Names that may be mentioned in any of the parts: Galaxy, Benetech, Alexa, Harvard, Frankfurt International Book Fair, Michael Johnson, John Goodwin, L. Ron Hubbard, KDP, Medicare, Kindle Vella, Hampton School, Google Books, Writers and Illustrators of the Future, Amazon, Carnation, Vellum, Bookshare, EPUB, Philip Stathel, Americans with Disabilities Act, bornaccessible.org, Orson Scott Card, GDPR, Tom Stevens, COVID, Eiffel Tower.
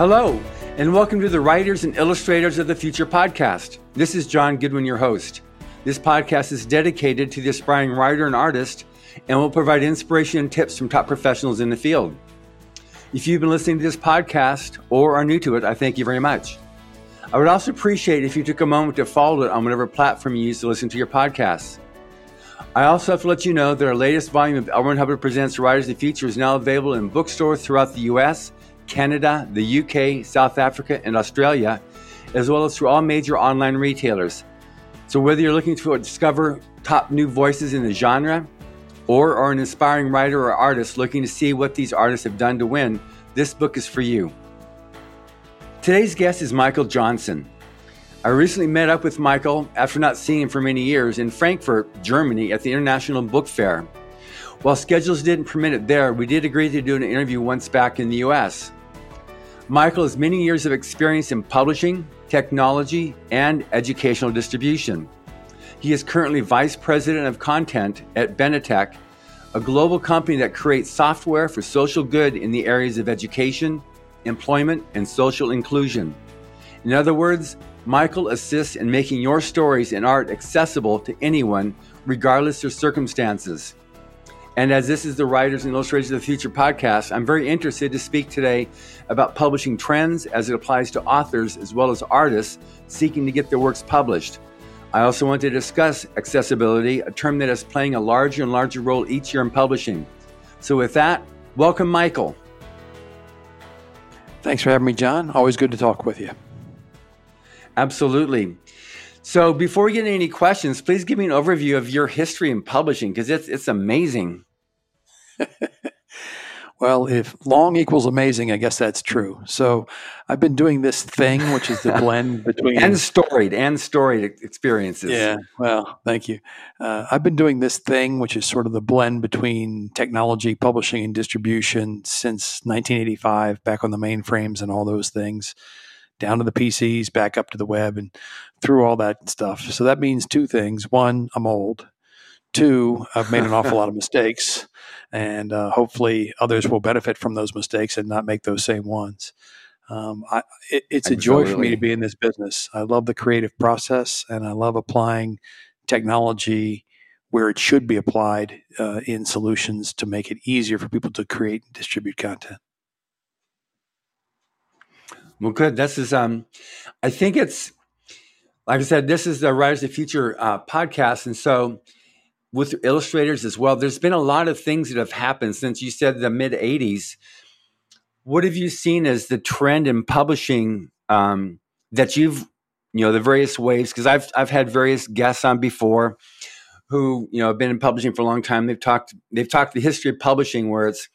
Hello, and welcome to the Writers and Illustrators of the Future podcast. This is John Goodwin, your host. This podcast is dedicated to the aspiring writer and artist and will provide inspiration and tips from top professionals in the field. If you've been listening to this podcast or are new to it, I thank you very much. I would also appreciate if you took a moment to follow it on whatever platform you use to listen to your podcasts. I also have to let you know that our latest volume of L. Ron Hubbard Presents Writers and Future is now available in bookstores throughout the U.S., Canada, the UK, South Africa, and Australia, as well as through all major online retailers. So whether you're looking to discover top new voices in the genre or are an inspiring writer or artist looking to see what these artists have done to win, this book is for you. Today's guest is Michael Johnson. I recently met up with Michael after not seeing him for many years in Frankfurt, Germany at the International Book Fair. While schedules didn't permit it there, we did agree to do an interview once back in the US. Michael has many years of experience in publishing, technology, and educational distribution. He is currently Vice President of Content at Benetech, a global company that creates software for social good in the areas of education, employment, and social inclusion. In other words, Michael assists in making your stories and art accessible to anyone, regardless of circumstances. And as this is the Writers and Illustrators of the Future podcast, I'm very interested to speak today about publishing trends as it applies to authors as well as artists seeking to get their works published. I also want to discuss accessibility, a term that is playing a larger and larger role each year in publishing. So with that, welcome, Michael. Thanks for having me, John. Always good to talk with you. Absolutely. So before we get into any questions, please give me an overview of your history in publishing, because it's amazing. Well, if long equals amazing, I guess that's true. So I've been doing this thing, which is the blend between... and storied experiences. Yeah, well, thank you. I've been doing this thing, which is sort of the blend between technology, publishing, and distribution since 1985, back on the mainframes and all those things, down to the PCs, back up to the web, and through all that stuff. So that means two things. One, I'm old. Two, I've made an awful lot of mistakes, and hopefully others will benefit from those mistakes and not make those same ones. It's Absolutely. A joy for me to be in this business. I love the creative process, and I love applying technology where it should be applied in solutions to make it easier for people to create and distribute content. Well, good. This is, I think it's, like I said, this is the Writers of the Future podcast. And so with illustrators as well, there's been a lot of things that have happened since you said the mid 80s. What have you seen as the trend in publishing that you've, the various waves? Because I've had various guests on before who, have been in publishing for a long time. They've talked the history of publishing where it's,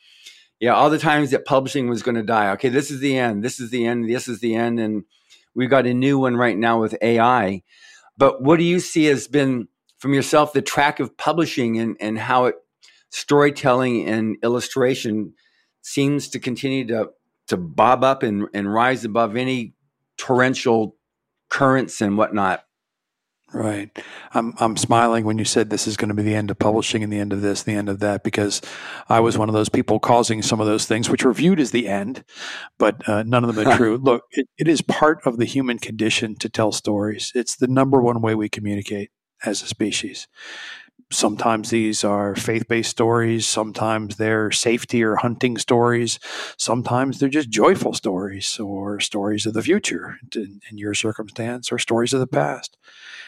all the times that publishing was going to die. Okay, this is the end. And we've got a new one right now with AI. But what do you see has been, from yourself, the track of publishing and how it storytelling and illustration seems to continue to bob up and rise above any torrential currents and whatnot? Right. I'm smiling when you said this is going to be the end of publishing and the end of this, the end of that, because I was one of those people causing some of those things, which were viewed as the end, but none of them are true. Look, it is part of the human condition to tell stories. It's the number one way we communicate as a species. Sometimes these are faith-based stories. Sometimes they're safety or hunting stories. Sometimes they're just joyful stories or stories of the future in your circumstance or stories of the past.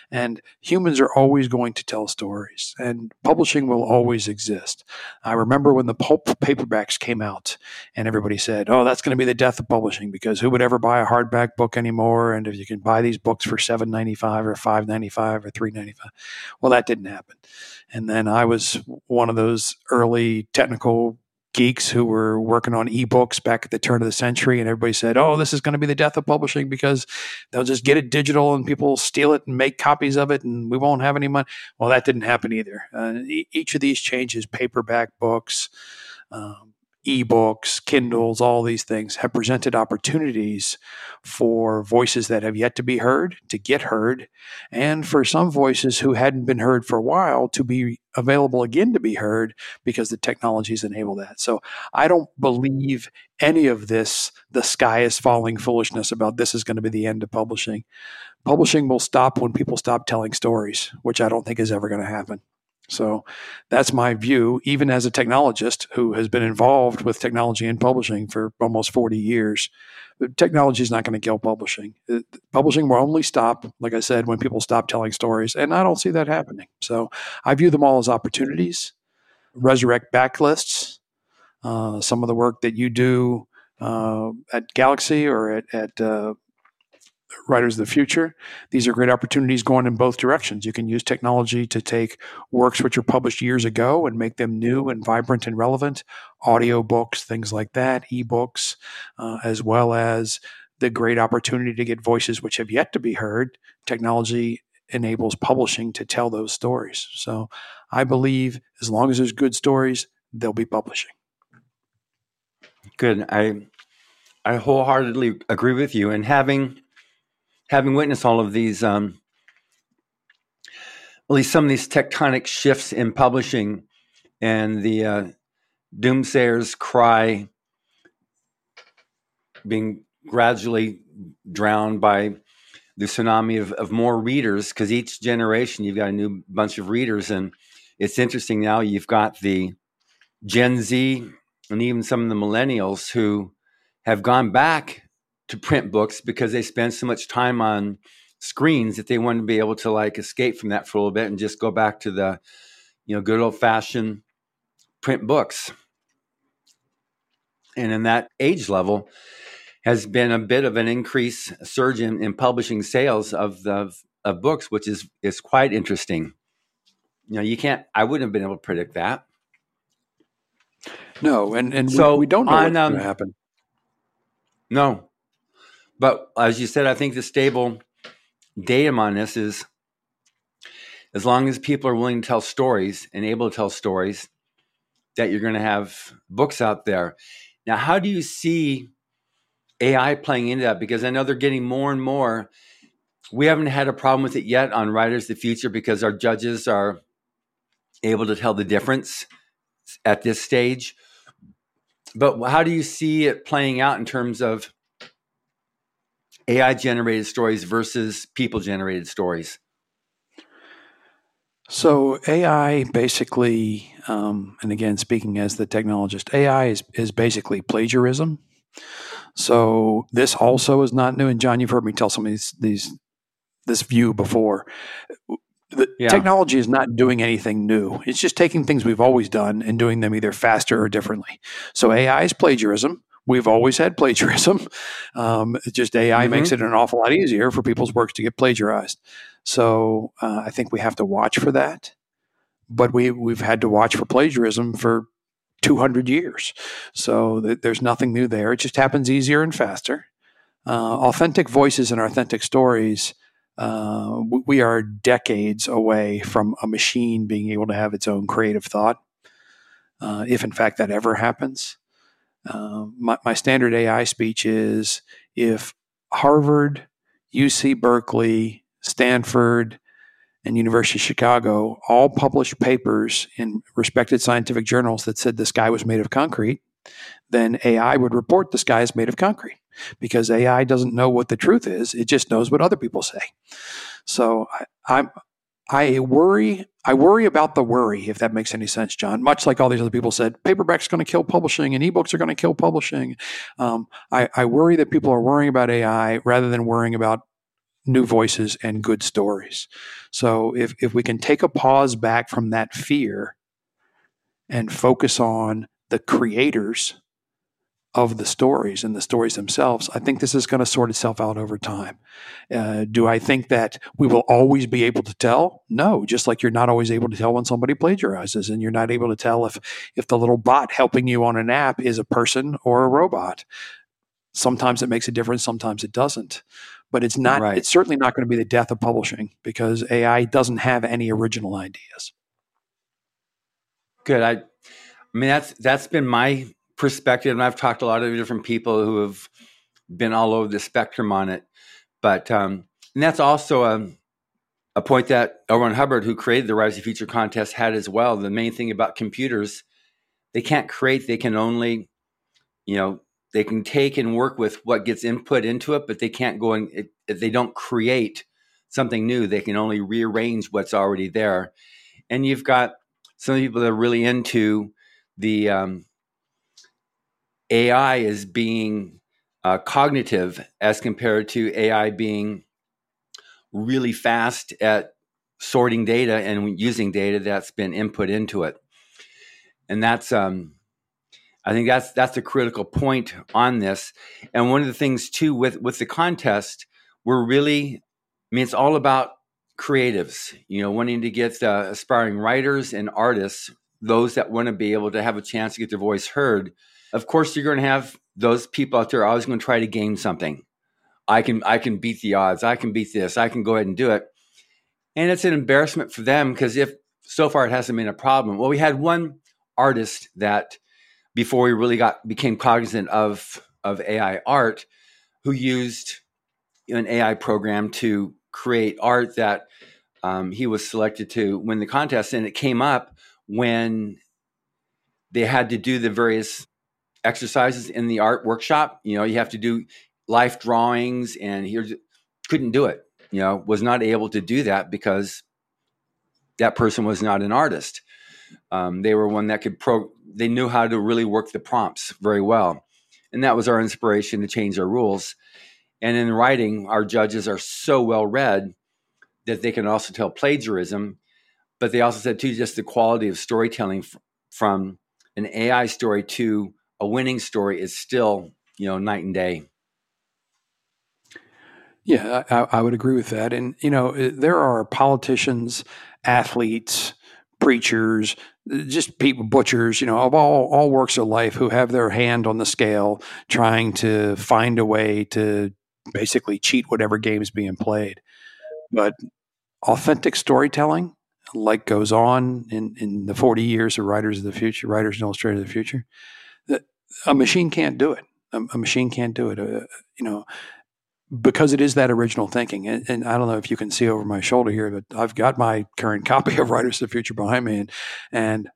And humans are always going to tell stories, and publishing will always exist. I remember when the pulp paperbacks came out and everybody said, oh, that's going to be the death of publishing because who would ever buy a hardback book anymore? And if you can buy these books for $7.95 or $5.95 or $3.95, well, that didn't happen. And then I was one of those early technical geeks who were working on ebooks back at the turn of the century, and everybody said, oh, this is going to be the death of publishing because they'll just get it digital and people will steal it and make copies of it and we won't have any money. Well, that didn't happen either. Each of these changes, paperback books, ebooks, Kindles, all these things have presented opportunities for voices that have yet to be heard to get heard, and for some voices who hadn't been heard for a while to be available again to be heard because the technologies enable that. So I don't believe any of this, the sky is falling foolishness about this is going to be the end of publishing. Publishing will stop when people stop telling stories, which I don't think is ever going to happen. So that's my view, even as a technologist who has been involved with technology and publishing for almost 40 years. Technology is not going to kill publishing. Publishing will only stop, like I said, when people stop telling stories, and I don't see that happening. So I view them all as opportunities. Resurrect backlists, some of the work that you do at Galaxy or at Writers of the Future. These are great opportunities going in both directions. You can use technology to take works which were published years ago and make them new and vibrant and relevant, audiobooks, things like that, ebooks, as well as the great opportunity to get voices which have yet to be heard. Technology enables publishing to tell those stories. So I believe as long as there's good stories, they'll be publishing. Good. I wholeheartedly agree with you. And having witnessed all of these, at least some of these tectonic shifts in publishing and the doomsayers' cry being gradually drowned by the tsunami of more readers, because each generation you've got a new bunch of readers. And it's interesting now you've got the Gen Z and even some of the millennials who have gone back to print books because they spend so much time on screens that they want to be able to like escape from that for a little bit and just go back to the, good old fashioned print books. And in that age level has been a bit of an increase, a surge in publishing sales of books, which is quite interesting. I wouldn't have been able to predict that. No. And so we don't know what's going to happen. No. But as you said, I think the stable datum on this is as long as people are willing to tell stories and able to tell stories, that you're going to have books out there. Now, how do you see AI playing into that? Because I know they're getting more and more. We haven't had a problem with it yet on Writers of the Future because our judges are able to tell the difference at this stage. But how do you see it playing out in terms of AI-generated stories versus people-generated stories? So AI basically, and again, speaking as the technologist, AI is basically plagiarism. So this also is not new. And John, you've heard me tell some of this view before. Technology is not doing anything new. It's just taking things we've always done and doing them either faster or differently. So AI is plagiarism. We've always had plagiarism. Just AI makes it an awful lot easier for people's works to get plagiarized. So I think we have to watch for that. But we've had to watch for plagiarism for 200 years. So there's nothing new there. It just happens easier and faster. Authentic voices and authentic stories, we are decades away from a machine being able to have its own creative thought, if in fact that ever happens. My standard AI speech is if Harvard, UC Berkeley, Stanford, and University of Chicago all published papers in respected scientific journals that said the sky was made of concrete, then AI would report the sky is made of concrete because AI doesn't know what the truth is. It just knows what other people say. So I worry about the worry, if that makes any sense, John. Much like all these other people said, paperback's going to kill publishing and ebooks are going to kill publishing. I worry that people are worrying about AI rather than worrying about new voices and good stories. So if we can take a pause back from that fear and focus on the creators of the stories and the stories themselves, I think this is going to sort itself out over time. Do I think that we will always be able to tell? No, just like you're not always able to tell when somebody plagiarizes, and you're not able to tell if the little bot helping you on an app is a person or a robot. Sometimes it makes a difference, sometimes it doesn't. But it's not. Right. It's certainly not going to be the death of publishing because AI doesn't have any original ideas. Good. I mean, that's been my perspective, and I've talked to a lot of different people who have been all over the spectrum on it. But and that's also a point that L. Ron Hubbard, who created the Rise of the Future contest, had as well. The main thing about computers, they can't create; they can only, they can take and work with what gets input into it, but they can't go and they don't create something new. They can only rearrange what's already there. And you've got some people that are really into the AI as being cognitive as compared to AI being really fast at sorting data and using data that's been input into it. And that's, I think that's a critical point on this. And one of the things too with the contest, we're really, it's all about creatives, wanting to get aspiring writers and artists, those that want to be able to have a chance to get their voice heard. Of course, you're going to have those people out there always going to try to game something. I can beat the odds. I can beat this. I can go ahead and do it. And it's an embarrassment for them because if so far it hasn't been a problem. Well, we had one artist that before we really became cognizant of AI art, who used an AI program to create art that he was selected to win the contest. And it came up when they had to do the various exercises in the art workshop. You have to do life drawings, and he couldn't do it, was not able to do that because that person was not an artist. They were one that they knew how to really work the prompts very well. And that was our inspiration to change our rules. And in writing, our judges are so well read that they can also tell plagiarism, but they also said too, just the quality of storytelling from an AI story to a winning story is still, night and day. Yeah, I would agree with that. And, there are politicians, athletes, preachers, just people, butchers, of all works of life who have their hand on the scale trying to find a way to basically cheat whatever game's being played. But authentic storytelling, like goes on in the 40 years of Writers of the Future, Writers and Illustrators of the Future, a machine can't do it. A machine can't do it, because it is that original thinking. And I don't know if you can see over my shoulder here, but I've got my current copy of Writers of the Future behind me, and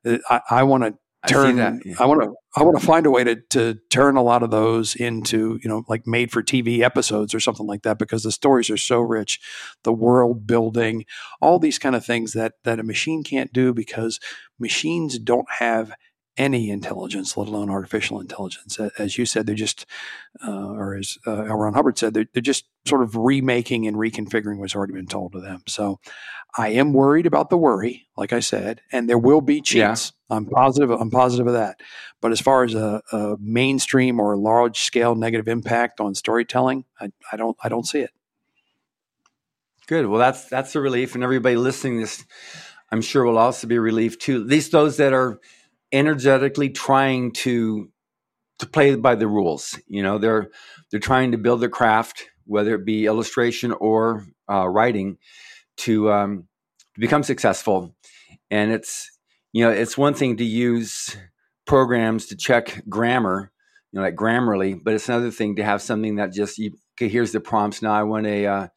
I want to turn that. Yeah. I want to find a way to turn a lot of those into, like made for TV episodes or something like that, because the stories are so rich, the world building, all these kind of things that a machine can't do, because machines don't have any intelligence, let alone artificial intelligence. As you said, they're just, or as L. Ron Hubbard said, they're just sort of remaking and reconfiguring what's already been told to them. So I am worried about the worry, like I said, and there will be cheats. Yeah. I'm positive of that. But as far as a mainstream or large scale negative impact on storytelling, I don't see it. Good. Well, that's a relief. And everybody listening to this, I'm sure, will also be relieved too. At least those that are energetically trying to play by the rules. They're trying to build their craft, whether it be illustration or writing, to become successful. And it's one thing to use programs to check grammar, like Grammarly, but it's another thing to have something that just, here's the prompts. Now I want a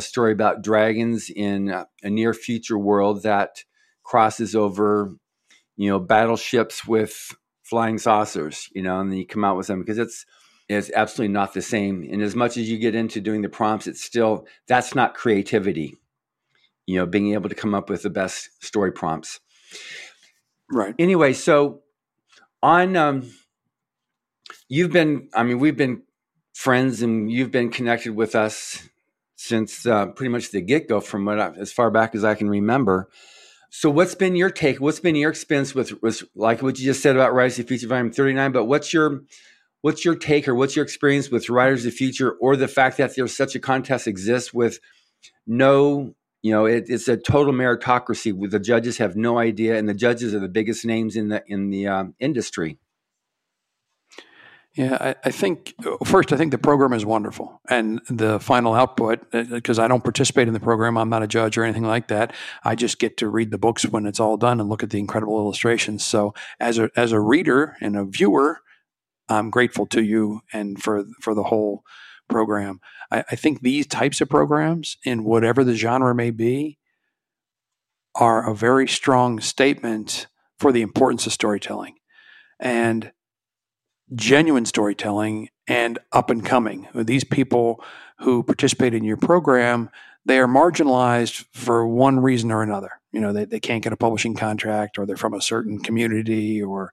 story about dragons in a near future world that crosses over battleships with flying saucers, and then you come out with them, because it's absolutely not the same. And as much as you get into doing the prompts, it's still, that's not creativity, being able to come up with the best story prompts. Right. Anyway, so on, we've been friends and you've been connected with us since pretty much the get-go, from as far back as I can remember. So what's been your take? What's been your experience with like what you just said about Writers of the Future Volume 39? But what's your take, or what's your experience with Writers of the Future, or the fact that there's such a contest exists with no, it's a total meritocracy, where the judges have no idea, and the judges are the biggest names in the industry. Yeah, I think first, I think the program is wonderful, and the final output, because I don't participate in the program, I'm not a judge or anything like that. I just get to read the books when it's all done and look at the incredible illustrations. So as a reader and a viewer, I'm grateful to you and for the whole program. I think these types of programs, in whatever the genre may be, are a very strong statement for the importance of storytelling and genuine storytelling and up and coming. These people who participate in your program, they are marginalized for one reason or another. You know, they can't get a publishing contract, or they're from a certain community or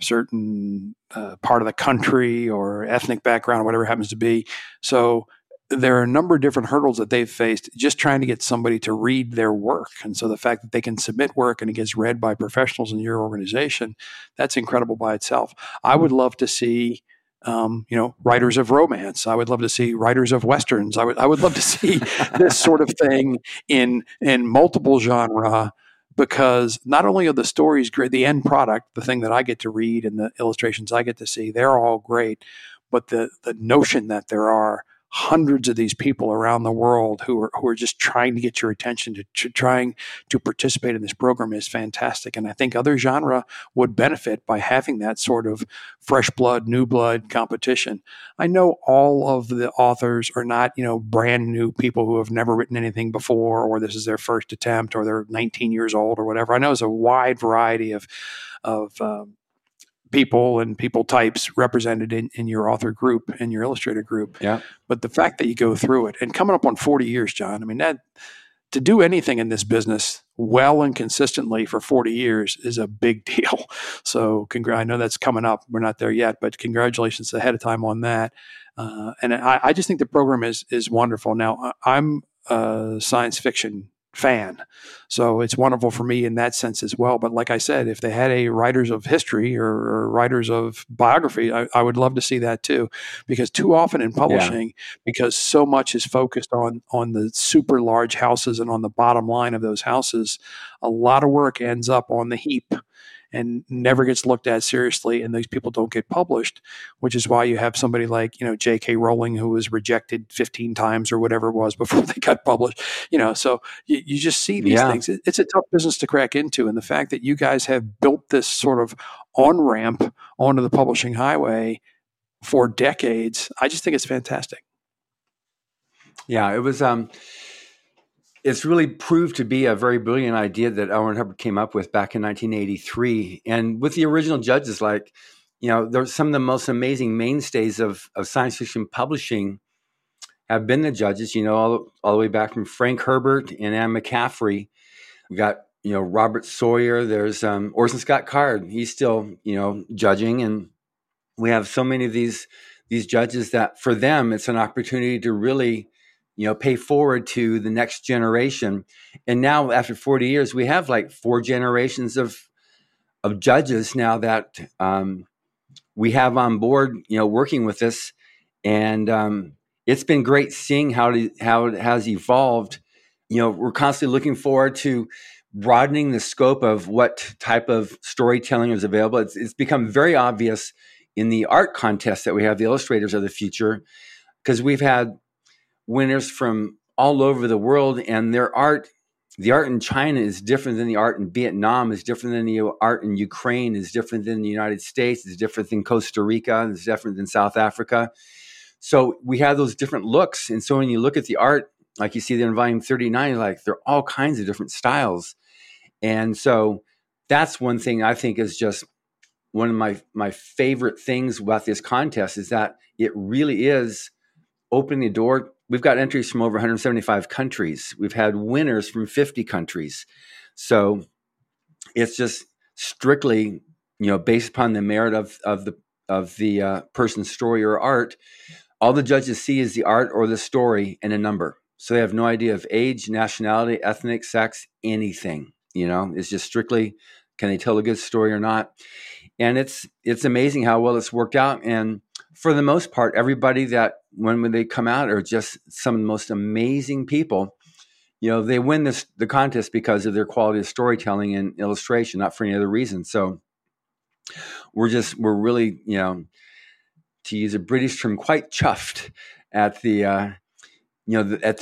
a certain part of the country or ethnic background or whatever it happens to be. So there are a number of different hurdles that they've faced just trying to get somebody to read their work. And so the fact that they can submit work and it gets read by professionals in your organization, that's incredible by itself. I would love to see, writers of romance. I would love to see writers of Westerns. I would love to see this sort of thing in multiple genre, because not only are the stories great, the end product, the thing that I get to read and the illustrations I get to see, they're all great. But the notion that there are hundreds of these people around the world who are just trying to get your attention, trying to participate in this program is fantastic. And I think other genre would benefit by having that sort of fresh blood, new blood competition. I know all of the authors are not, brand new people who have never written anything before, or this is their first attempt, or they're 19 years old or whatever. I know there's a wide variety of people and people types represented in your author group and your illustrator group. Yeah. But the fact that you go through it and coming up on 40 years, John, I mean, that to do anything in this business well and consistently for 40 years is a big deal. So I know that's coming up. We're not there yet, but congratulations ahead of time on that. And I just think the program is wonderful. Now, I'm a science fiction fan. So it's wonderful for me in that sense as well. But like I said, if they had a writers of history or writers of biography, I would love to see that too, because too often in publishing, because so much is focused on the super large houses and on the bottom line of those houses, a lot of work ends up on the heap and never gets looked at seriously, and those people don't get published, which is why you have somebody like, J.K. Rowling, who was rejected 15 times or whatever it was before they got published. So you just see these things. It's a tough business to crack into, and the fact that you guys have built this sort of on-ramp onto the publishing highway for decades, I just think it's fantastic. Yeah, it was... It's really proved to be a very brilliant idea that L. Ron Hubbard came up with back in 1983. And with the original judges, there's some of the most amazing mainstays of science fiction publishing have been the judges, all the way back from Frank Herbert and Anne McCaffrey. We've got, Robert Sawyer. There's Orson Scott Card. He's still, judging. And we have so many of these judges that for them, it's an opportunity to really pay forward to the next generation. And now after 40 years, we have like four generations of judges now that we have on board, working with us. And it's been great seeing how it has evolved. We're constantly looking forward to broadening the scope of what type of storytelling is available. It's become very obvious in the art contest that we have the Illustrators of the Future, because we've had winners from all over the world, and their art, the art in China is different than the art in Vietnam, is different than the art in Ukraine, is different than the United States, is different than Costa Rica, is different than South Africa. So we have those different looks. And so when you look at the art, like you see there in volume 39, like there are all kinds of different styles. And so that's one thing I think is just one of my favorite things about this contest, is that it really is opening the door. We've got entries from over 175 countries. We've had winners from 50 countries. So it's just strictly, based upon the merit of the person's story or art. All the judges see is the art or the story and a number. So they have no idea of age, nationality, ethnic, sex, anything. It's just strictly, can they tell a good story or not? And it's amazing how well it's worked out. And for the most part, everybody that when they come out are just some of the most amazing people. They win the contest because of their quality of storytelling and illustration, not for any other reason. So we're really, to use a British term, quite chuffed at the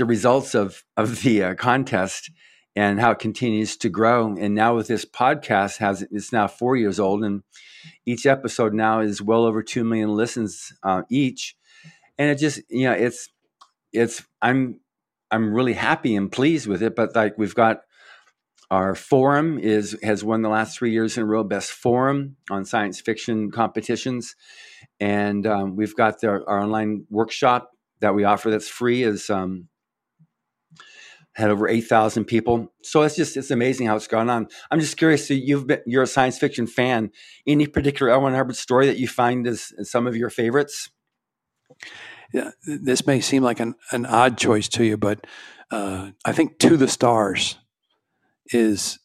results of the contest. and how it continues to grow. And now with this podcast, it's now 4 years old, and each episode now is well over 2 million listens each. And it just, you know, I'm really happy and pleased with it. But like, we've got our forum has won the last 3 years in a row, best forum on science fiction competitions. And we've got our online workshop that we offer that's free is had over 8,000 people. So it's amazing how it's gone on. I'm just curious. So you're a science fiction fan. Any particular L. Ron Hubbard story that you find is some of your favorites? Yeah, this may seem like an odd choice to you, but I think "To the Stars" is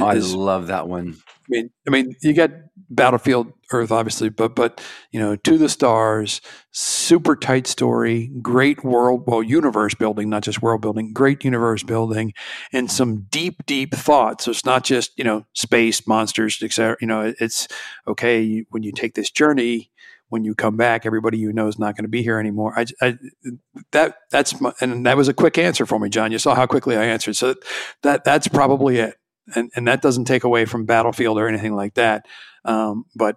I love that one. I mean, you got Battlefield Earth, obviously, but you know, "To the Stars," super tight story, great universe building, not just world building, great universe building, and some deep thoughts. So it's not just, you know, space monsters, etc. You know, it's okay when you take this journey. When you come back, everybody you know is not going to be here anymore. And that was a quick answer for me, John. You saw how quickly I answered. So that's probably it, and that doesn't take away from Battlefield or anything like that. But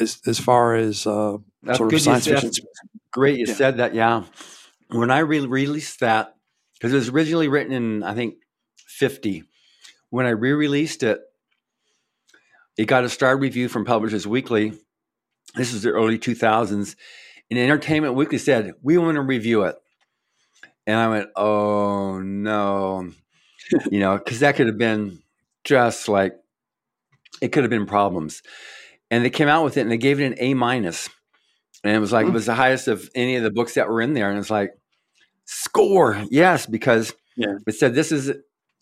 as far as sort of science fiction, great you said that. Yeah, when I re-released that, because it was originally written in I think 50, when I re-released it, it got a star review from Publishers Weekly. This was the early 2000s, and Entertainment Weekly said, "We want to review it." And I went, "Oh no," you know, because that could have been just like, it could have been problems. And they came out with it, and they gave it an A-, and it was like it was the highest of any of the books that were in there. And it's like, score, yes, because it said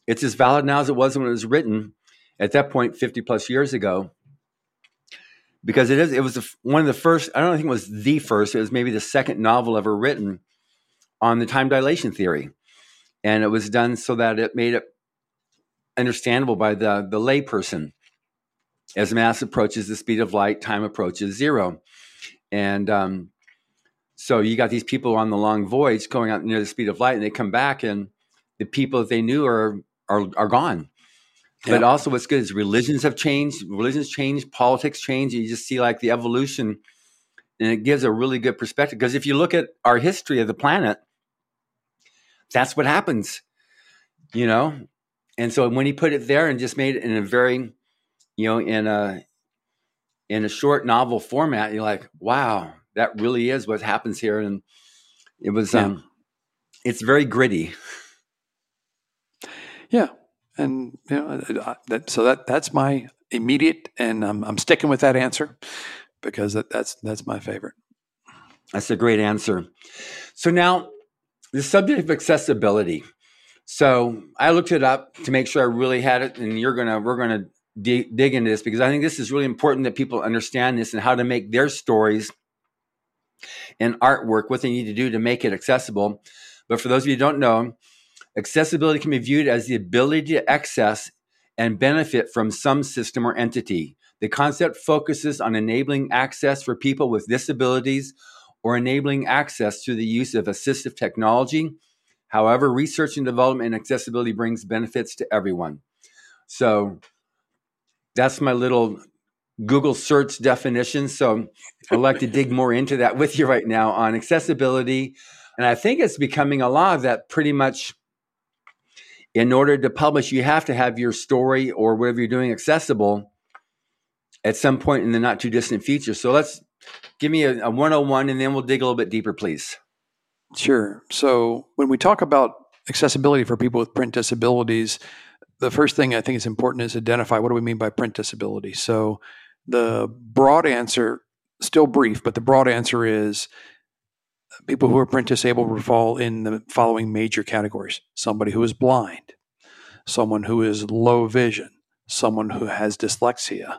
it's as valid now as it was when it was written at that point 50 plus years ago. Because it was one of the first, I don't think it was the first, it was maybe the second novel ever written on the time dilation theory. And it was done so that it made it understandable by the layperson. As mass approaches the speed of light, time approaches zero. And so you got these people on the long voyage going out near the speed of light, and they come back, and the people that they knew are gone. But also what's good is religions have changed. Religions change, politics change. And you just see like the evolution, and it gives a really good perspective. Because if you look at our history of the planet, that's what happens, you know? And so when he put it there and just made it in a very, you know, in a short novel format, you're like, wow, that really is what happens here. And it was, it's very gritty. Yeah. And you know, that's my immediate, and I'm sticking with that answer because that's my favorite. That's a great answer. So now the subject of accessibility. So I looked it up to make sure I really had it, and we're gonna dig into this because I think this is really important that people understand this and how to make their stories and artwork, what they need to do to make it accessible. But for those of you who don't know, accessibility can be viewed as the ability to access and benefit from some system or entity. The concept focuses on enabling access for people with disabilities or enabling access through the use of assistive technology. However, research and development in accessibility brings benefits to everyone. So that's my little Google search definition. So I'd like to dig more into that with you right now on accessibility. And I think it's becoming a law that pretty much, in order to publish, you have to have your story or whatever you're doing accessible at some point in the not too distant future. So let's give me a 101, and then we'll dig a little bit deeper, please. Sure. So when we talk about accessibility for people with print disabilities, the first thing I think is important is identify what do we mean by print disability. So the broad answer, still brief, but the broad answer is people who are print disabled will fall in the following major categories. Somebody who is blind, someone who is low vision, someone who has dyslexia.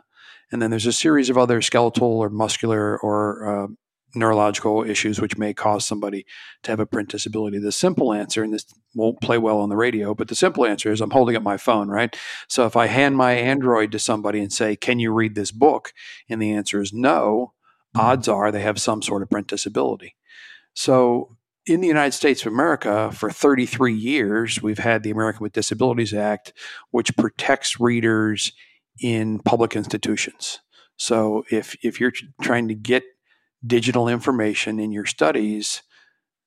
And then there's a series of other skeletal or muscular or neurological issues which may cause somebody to have a print disability. The simple answer, and this won't play well on the radio, but the simple answer is I'm holding up my phone, right? So if I hand my Android to somebody and say, "Can you read this book?" and the answer is no, odds are they have some sort of print disability. So in the United States of America, for 33 years, we've had the Americans with Disabilities Act, which protects readers in public institutions. So if you're trying to get digital information in your studies,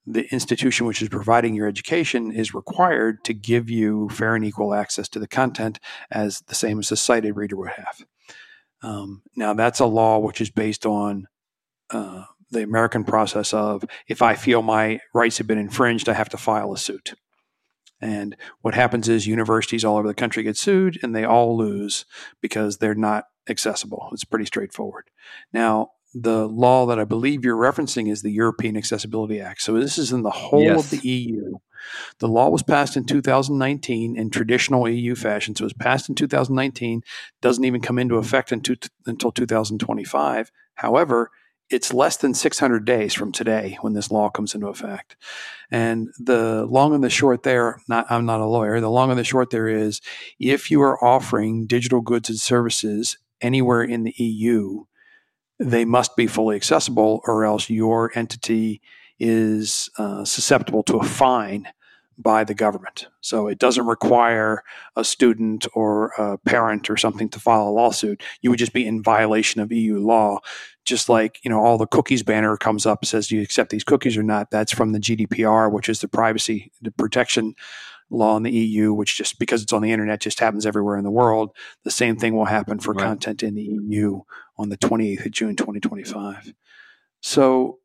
the institution which is providing your education is required to give you fair and equal access to the content as the same as a sighted reader would have. Now, that's a law which is based on the American process of, if I feel my rights have been infringed, I have to file a suit. And what happens is universities all over the country get sued, and they all lose because they're not accessible. It's pretty straightforward. Now, the law that I believe you're referencing is the European Accessibility Act. So this is in the whole of the EU. The law was passed in 2019 in traditional EU fashion. So it was passed in 2019, doesn't even come into effect until 2025. However, it's less than 600 days from today when this law comes into effect. And the long and the short there, I'm not a lawyer, the long and the short there is, if you are offering digital goods and services anywhere in the EU, they must be fully accessible, or else your entity is susceptible to a fine by the government. So it doesn't require a student or a parent or something to file a lawsuit. You would just be in violation of EU law. Just like, you know, all the cookies banner comes up and says, do you accept these cookies or not? That's from the GDPR, which is the privacy protection law in the EU, which just because it's on the internet just happens everywhere in the world. The same thing will happen for content in the EU on the 28th of June, 2025. So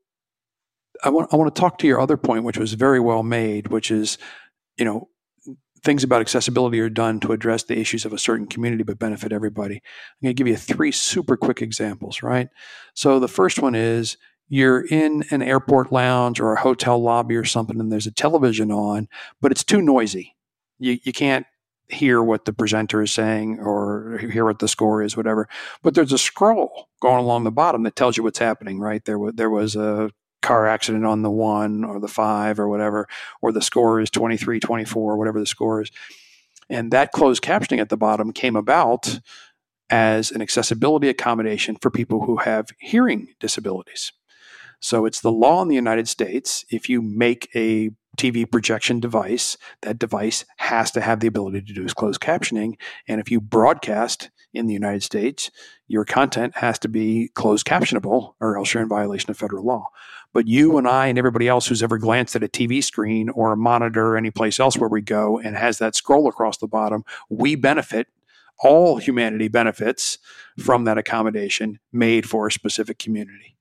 I want to talk to your other point, which was very well made, which is, you know, things about accessibility are done to address the issues of a certain community but benefit everybody. I'm going to give you three super quick examples, right? So the first one is, you're in an airport lounge or a hotel lobby or something, and there's a television on, but it's too noisy. You can't hear what the presenter is saying or hear what the score is, whatever. But there's a scroll going along the bottom that tells you what's happening, right? There was a car accident on the 1 or the 5 or whatever, or the score is 23, 24, whatever the score is. And that closed captioning at the bottom came about as an accessibility accommodation for people who have hearing disabilities. So it's the law in the United States, if you make a TV projection device, that device has to have the ability to do closed captioning. And if you broadcast in the United States, your content has to be closed captionable, or else you're in violation of federal law. But you and I and everybody else who's ever glanced at a TV screen or a monitor or any place else where we go and has that scroll across the bottom, we benefit. All humanity benefits from that accommodation made for a specific community.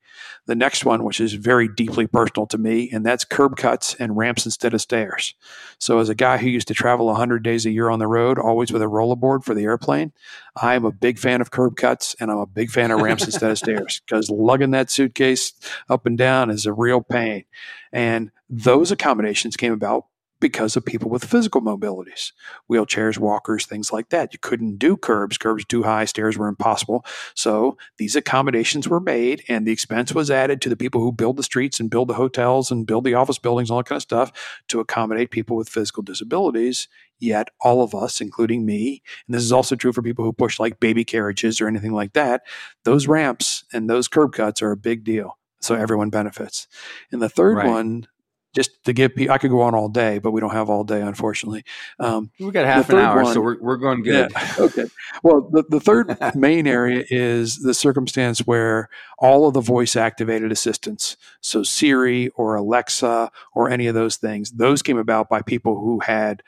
The next one, which is very deeply personal to me, and that's curb cuts and ramps instead of stairs. So as a guy who used to travel 100 days a year on the road, always with a rollerboard for the airplane, I'm a big fan of curb cuts, and I'm a big fan of ramps instead of stairs, because lugging that suitcase up and down is a real pain. And those accommodations came about because of people with physical mobilities, wheelchairs, walkers, things like that. You couldn't do curbs. Curbs too high. Stairs were impossible. So these accommodations were made, and the expense was added to the people who build the streets and build the hotels and build the office buildings, all that kind of stuff, to accommodate people with physical disabilities. Yet all of us, including me, and this is also true for people who push like baby carriages or anything like that, those ramps and those curb cuts are a big deal. So everyone benefits. And the third one, just to give people, I could go on all day, but we don't have all day, unfortunately. We've got half an hour, so we're going good. Yeah, okay. Well, the third main area is the circumstance where all of the voice-activated assistants, so Siri or Alexa or any of those things, those came about by people who had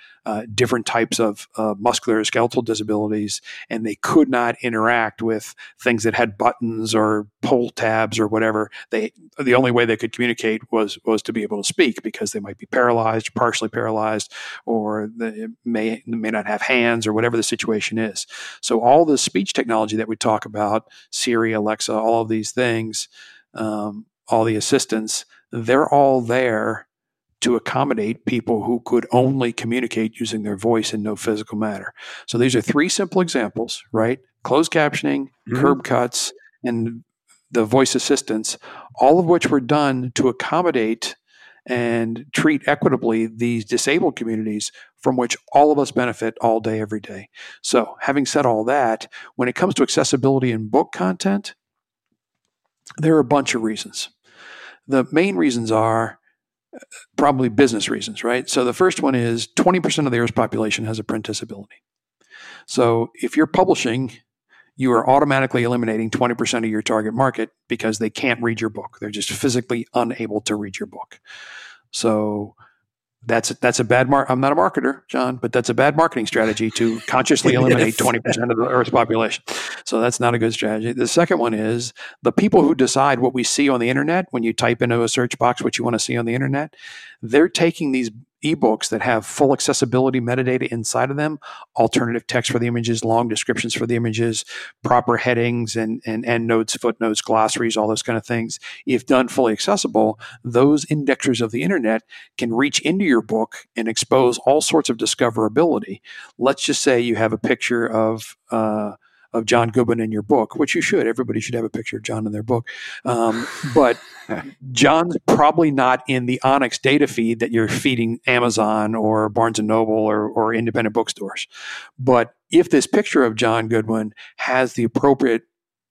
different types of muscular or skeletal disabilities, and they could not interact with things that had buttons or pull tabs or whatever. The only way they could communicate was to be able to speak, because they might be paralyzed, partially paralyzed, or they may not have hands or whatever the situation is. So all the speech technology that we talk about, Siri, Alexa, all of these things, all the assistants, they're all there to accommodate people who could only communicate using their voice and no physical matter. So these are three simple examples, right? Closed captioning, curb cuts, and the voice assistance, all of which were done to accommodate and treat equitably these disabled communities from which all of us benefit all day, every day. So having said all that, when it comes to accessibility in book content, there are a bunch of reasons. The main reasons are probably business reasons, right? So the first one is 20% of the Earth's population has a print disability. So if you're publishing, you are automatically eliminating 20% of your target market because they can't read your book. They're just physically unable to read your book. So that's a bad I'm not a marketer, John, but that's a bad marketing strategy to consciously eliminate 20% of the Earth's population. So that's not a good strategy. The second one is the people who decide what we see on the internet, when you type into a search box what you want to see on the internet, they're taking these ebooks that have full accessibility metadata inside of them, alternative text for the images, long descriptions for the images, proper headings and endnotes, footnotes, glossaries, all those kind of things. If done fully accessible, those indexers of the internet can reach into your book and expose all sorts of discoverability. Let's just say you have a picture of John Goodwin in your book, which you should. Everybody should have a picture of John in their book. But John's probably not in the Onyx data feed that you're feeding Amazon or Barnes and Noble or independent bookstores. But if this picture of John Goodwin has the appropriate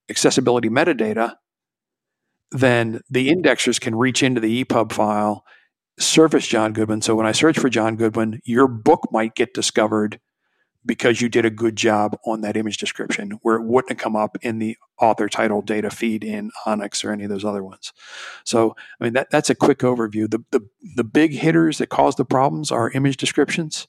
accessibility metadata, then the indexers can reach into the EPUB file, surface John Goodwin. So when I search for John Goodwin, your book might get discovered because you did a good job on that image description where it wouldn't have come up in the author title data feed in Onyx or any of those other ones. So, I mean, that's a quick overview. The big hitters that cause the problems are image descriptions.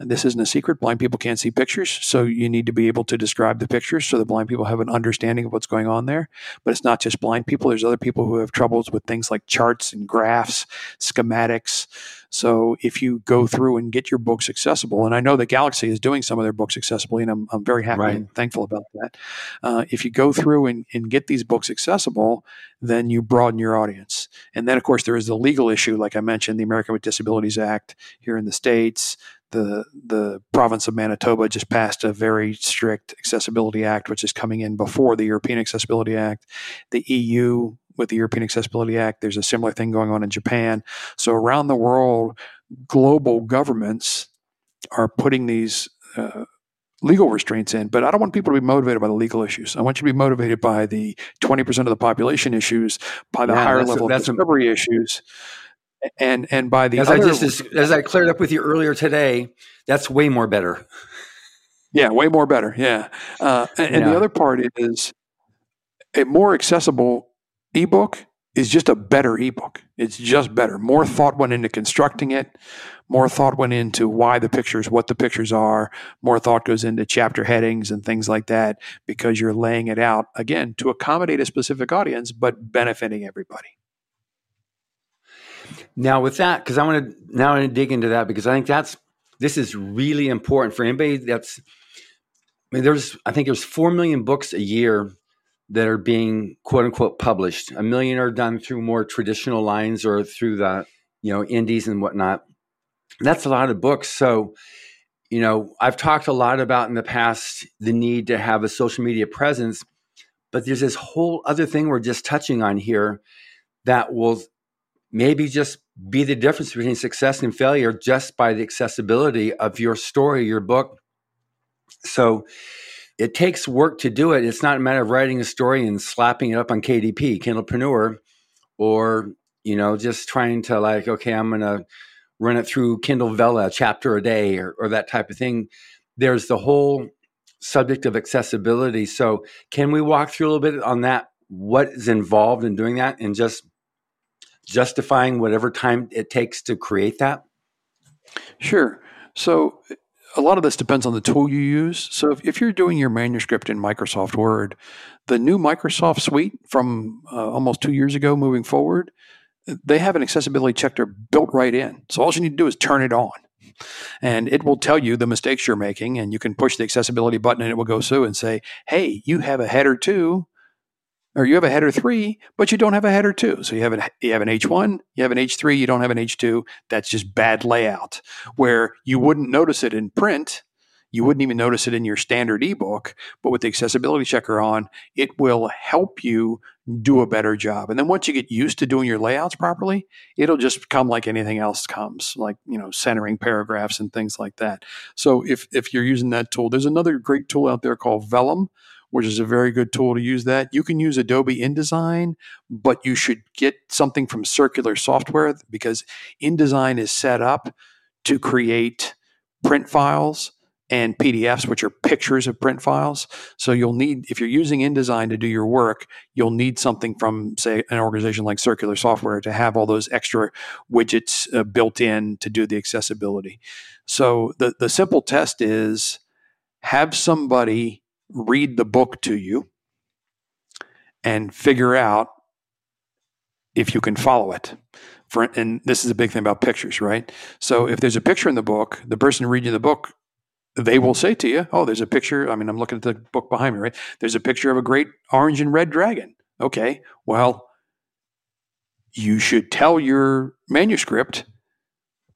And this isn't a secret. Blind people can't see pictures. So you need to be able to describe the pictures so the blind people have an understanding of what's going on there. But it's not just blind people. There's other people who have troubles with things like charts and graphs, schematics. So if you go through and get your books accessible, and I know that Galaxy is doing some of their books accessibly, and I'm very happy and thankful about that. If you go through and get these books accessible, then you broaden your audience. And then, of course, there is the legal issue, like I mentioned, the Americans with Disabilities Act here in the States. The province of Manitoba just passed a very strict accessibility act, which is coming in before the European Accessibility Act. The EU, with the European Accessibility Act, there's a similar thing going on in Japan. So around the world, global governments are putting these legal restraints in. But I don't want people to be motivated by the legal issues. I want you to be motivated by the 20% of the population issues, by the higher level of discovery issues. And by the as I cleared up with you earlier today, that's way more better. Yeah, way more better. Yeah, and the other part is a more accessible ebook is just a better ebook. It's just better. More thought went into constructing it. More thought went into why the pictures, what the pictures are. More thought goes into chapter headings and things like that because you're laying it out again to accommodate a specific audience, but benefiting everybody. Now with that, because I want to dig into that because I think this is really important for anybody that's. I mean, there's 4 million books a year that are being quote unquote published. 1 million are done through more traditional lines or through the indies and whatnot. That's a lot of books. So, I've talked a lot about in the past the need to have a social media presence, but there's this whole other thing we're just touching on here that will maybe just be the difference between success and failure just by the accessibility of your story, your book. So it takes work to do it. It's not a matter of writing a story and slapping it up on KDP, Kindlepreneur, or, just trying to I'm going to run it through Kindle Vella, a chapter a day or that type of thing. There's the whole subject of accessibility. So can we walk through a little bit on that, what is involved in doing that and just justifying whatever time it takes to create that? Sure. So a lot of this depends on the tool you use. So if you're doing your manuscript in Microsoft Word, the new Microsoft suite from almost 2 years ago moving forward, they have an accessibility checker built right in. So all you need to do is turn it on. And it will tell you the mistakes you're making, and you can push the accessibility button and it will go through and say, hey, you have a header 2. Or you have a header 3, but you don't have a header 2. So you have an H1, you have an H3, you don't have an H2. That's just bad layout where you wouldn't notice it in print. You wouldn't even notice it in your standard ebook, but with the accessibility checker on, it will help you do a better job. And then once you get used to doing your layouts properly, it'll just come like anything else comes, like, centering paragraphs and things like that. So if you're using that tool, there's another great tool out there called Vellum, which is a very good tool to use that. You can use Adobe InDesign, but you should get something from Circular Software because InDesign is set up to create print files and PDFs, which are pictures of print files. So you'll need, if you're using InDesign to do your work, you'll need something from, say, an organization like Circular Software to have all those extra widgets built in to do the accessibility. So the simple test is have somebody read the book to you and figure out if you can follow it. And this is a big thing about pictures, right? So if there's a picture in the book, the person reading the book, they will say to you, oh, there's a picture. I mean, I'm looking at the book behind me, right? There's a picture of a great orange and red dragon. Okay, well, you should tell your manuscript,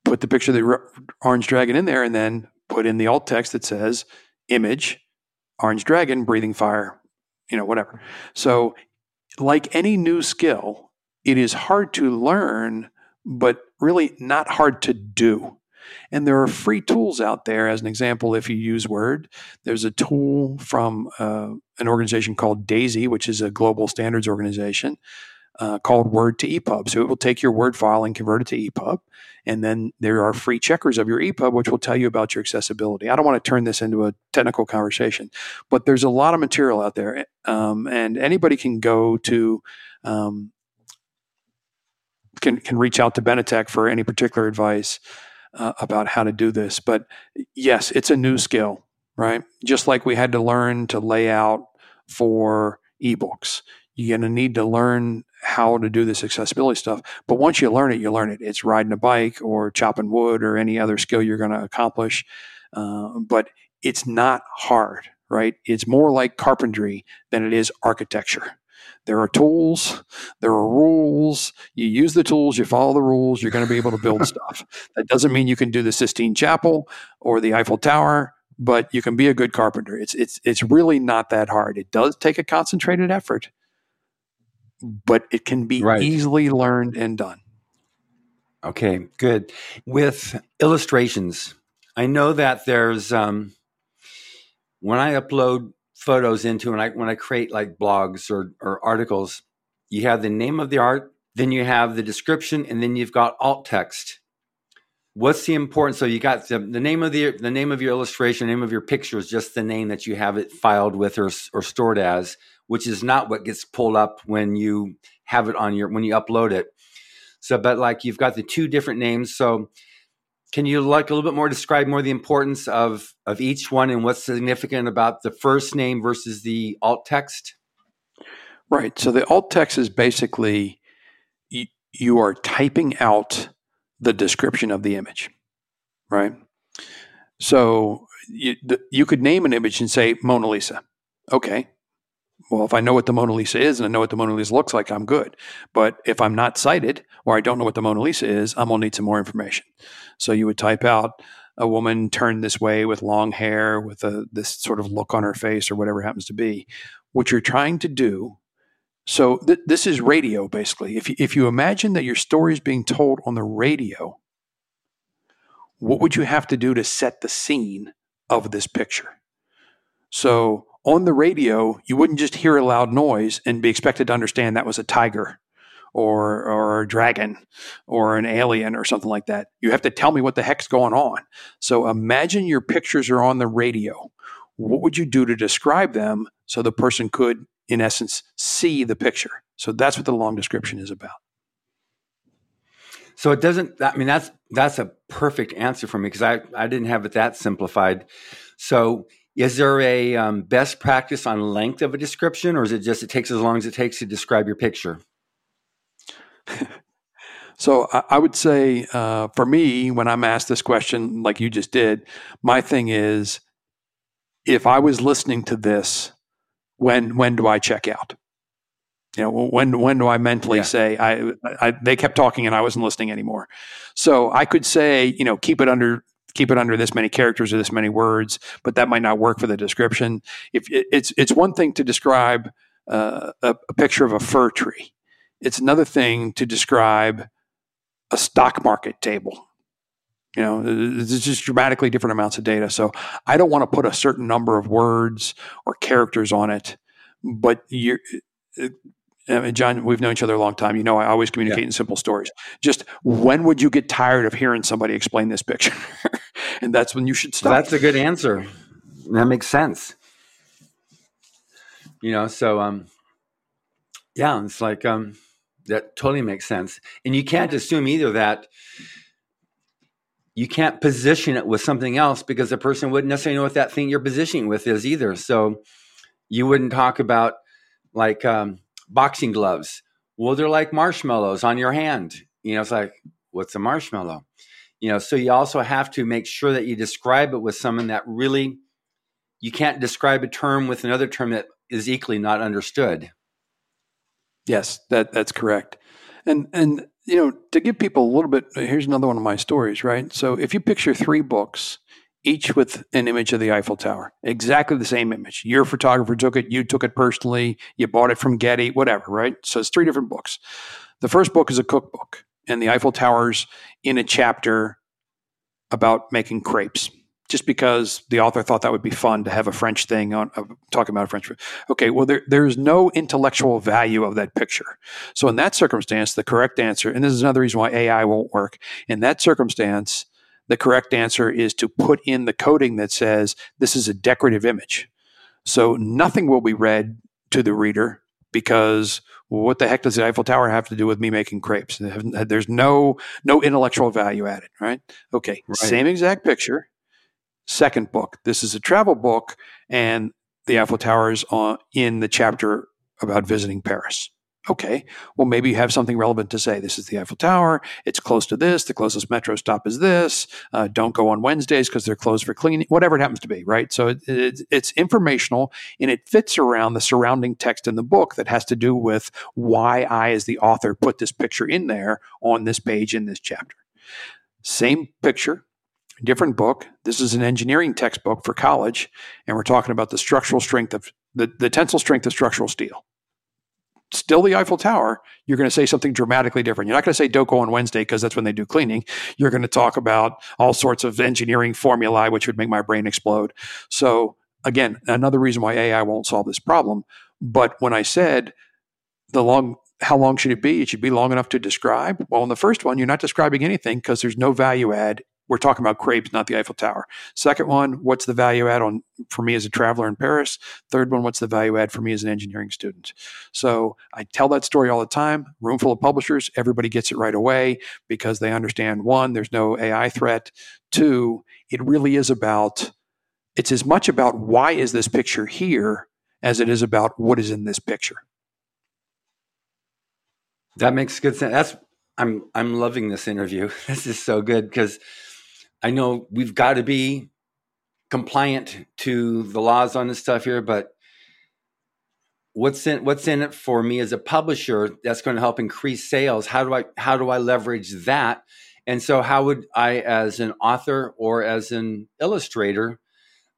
put the picture of the orange dragon in there, and then put in the alt text that says, image, orange dragon, breathing fire, whatever. So like any new skill, it is hard to learn, but really not hard to do. And there are free tools out there. As an example, if you use Word, there's a tool from an organization called DAISY, which is a global standards organization, called Word to EPUB. So it will take your Word file and convert it to EPUB. And then there are free checkers of your EPUB, which will tell you about your accessibility. I don't want to turn this into a technical conversation, but there's a lot of material out there. And anybody can go to... Can reach out to Benetech for any particular advice about how to do this. But yes, it's a new skill, right? Just like we had to learn to lay out for ebooks. You're going to need to learn how to do this accessibility stuff. But once you learn it, you learn it. It's riding a bike or chopping wood or any other skill you're going to accomplish. But it's not hard, right? It's more like carpentry than it is architecture. There are tools, there are rules. You use the tools, you follow the rules, you're going to be able to build stuff. That doesn't mean you can do the Sistine Chapel or the Eiffel Tower, but you can be a good carpenter. It's really not that hard. It does take a concentrated effort, but it can be easily learned and done. Okay, good. With illustrations, I know that there's when I upload photos into, and when I create like blogs or articles, you have the name of the art, then you have the description, and then you've got alt text. What's the importance? So you got the name of your illustration, name of your picture is just the name that you have it filed with or stored as, which is not what gets pulled up when you have it on when you upload it. So, but like you've got the two different names. So can you like a little bit more describe more the importance of each one and what's significant about the first name versus the alt text? Right. So the alt text is basically you are typing out the description of the image, right? So you could name an image and say Mona Lisa. Okay. Well, if I know what the Mona Lisa is and I know what the Mona Lisa looks like, I'm good. But if I'm not cited or I don't know what the Mona Lisa is, I'm going to need some more information. So you would type out a woman turned this way with long hair, with this sort of look on her face or whatever it happens to be. What you're trying to do, so this is radio basically. If you imagine that your story is being told on the radio, what would you have to do to set the scene of this picture? So on the radio, you wouldn't just hear a loud noise and be expected to understand that was a tiger or a dragon or an alien or something like that. You have to tell me what the heck's going on. So imagine your pictures are on the radio. What would you do to describe them so the person could, in essence, see the picture? So that's what the long description is about. So it doesn't, I mean, that's a perfect answer for me because I didn't have it that simplified. So is there a best practice on length of a description, or is it just it takes as long as it takes to describe your picture? So I would say for me, when I'm asked this question like you just did, my thing is, if I was listening to this, when do I check out? When do I mentally say they kept talking and I wasn't listening anymore? So I could say, keep it under this many characters or this many words, but that might not work for the description. If it's one thing to describe a picture of a fir tree. It's another thing to describe a stock market table, You know, it's just dramatically different amounts of data. So I don't want to put a certain number of words or characters on it, but you're... I mean, John, we've known each other a long time. You know, I always communicate in simple stories. Just when would you get tired of hearing somebody explain this picture? And that's when you should stop. Well, that's a good answer. That makes sense. You know, so, yeah, it's like, that totally makes sense. And you can't assume either that you can't position it with something else, because the person wouldn't necessarily know what that thing you're positioning with is either. So you wouldn't talk about, like, boxing gloves. Well, they're like marshmallows on your hand. You know, it's like, what's a marshmallow? You know, so you also have to make sure that you describe it with someone that really, you can't describe a term with another term that is equally not understood. Yes, that's correct. And you know, to give people a little bit, here's another one of my stories, right? So if you picture three books, each with an image of the Eiffel Tower, exactly the same image. Your photographer took it, you took it personally, you bought it from Getty, whatever, right? So it's three different books. The first book is a cookbook, and the Eiffel Tower's in a chapter about making crepes, just because the author thought that would be fun to have a French thing on, talking about a French. Okay, well, there's no intellectual value of that picture. So in that circumstance, the correct answer, and this is another reason why AI won't work, in that circumstance, the correct answer is to put in the coding that says this is a decorative image. So nothing will be read to the reader because, well, what the heck does the Eiffel Tower have to do with me making crepes? There's no intellectual value added, right? Okay, right. Same exact picture. Second book. This is a travel book, and the Eiffel Tower is in the chapter about visiting Paris. Okay, well, maybe you have something relevant to say. This is the Eiffel Tower. It's close to this. The closest metro stop is this. Don't go on Wednesdays because they're closed for cleaning, whatever it happens to be, right? So it's informational, and it fits around the surrounding text in the book that has to do with why I, as the author, put this picture in there on this page in this chapter. Same picture, different book. This is an engineering textbook for college, and we're talking about the structural strength of the tensile strength of structural steel. Still the Eiffel Tower, you're going to say something dramatically different. You're not going to say don't go on Wednesday because that's when they do cleaning. You're going to talk about all sorts of engineering formulae, which would make my brain explode. So again, another reason why AI won't solve this problem. But when I said how long should it be? It should be long enough to describe. Well, in the first one, you're not describing anything because there's no value add. We're talking about crepes, not the Eiffel Tower. Second one, what's the value add on for me as a traveler in Paris? Third one, what's the value add for me as an engineering student? So I tell that story all the time. Room full of publishers, everybody gets it right away because they understand, one, there's no AI threat. Two, it really is about, it's as much about why is this picture here as it is about what is in this picture. That makes good sense. I'm loving this interview. This is so good because I know we've got to be compliant to the laws on this stuff here, but what's in it for me as a publisher that's going to help increase sales? How do I leverage that? And so how would I, as an author or as an illustrator,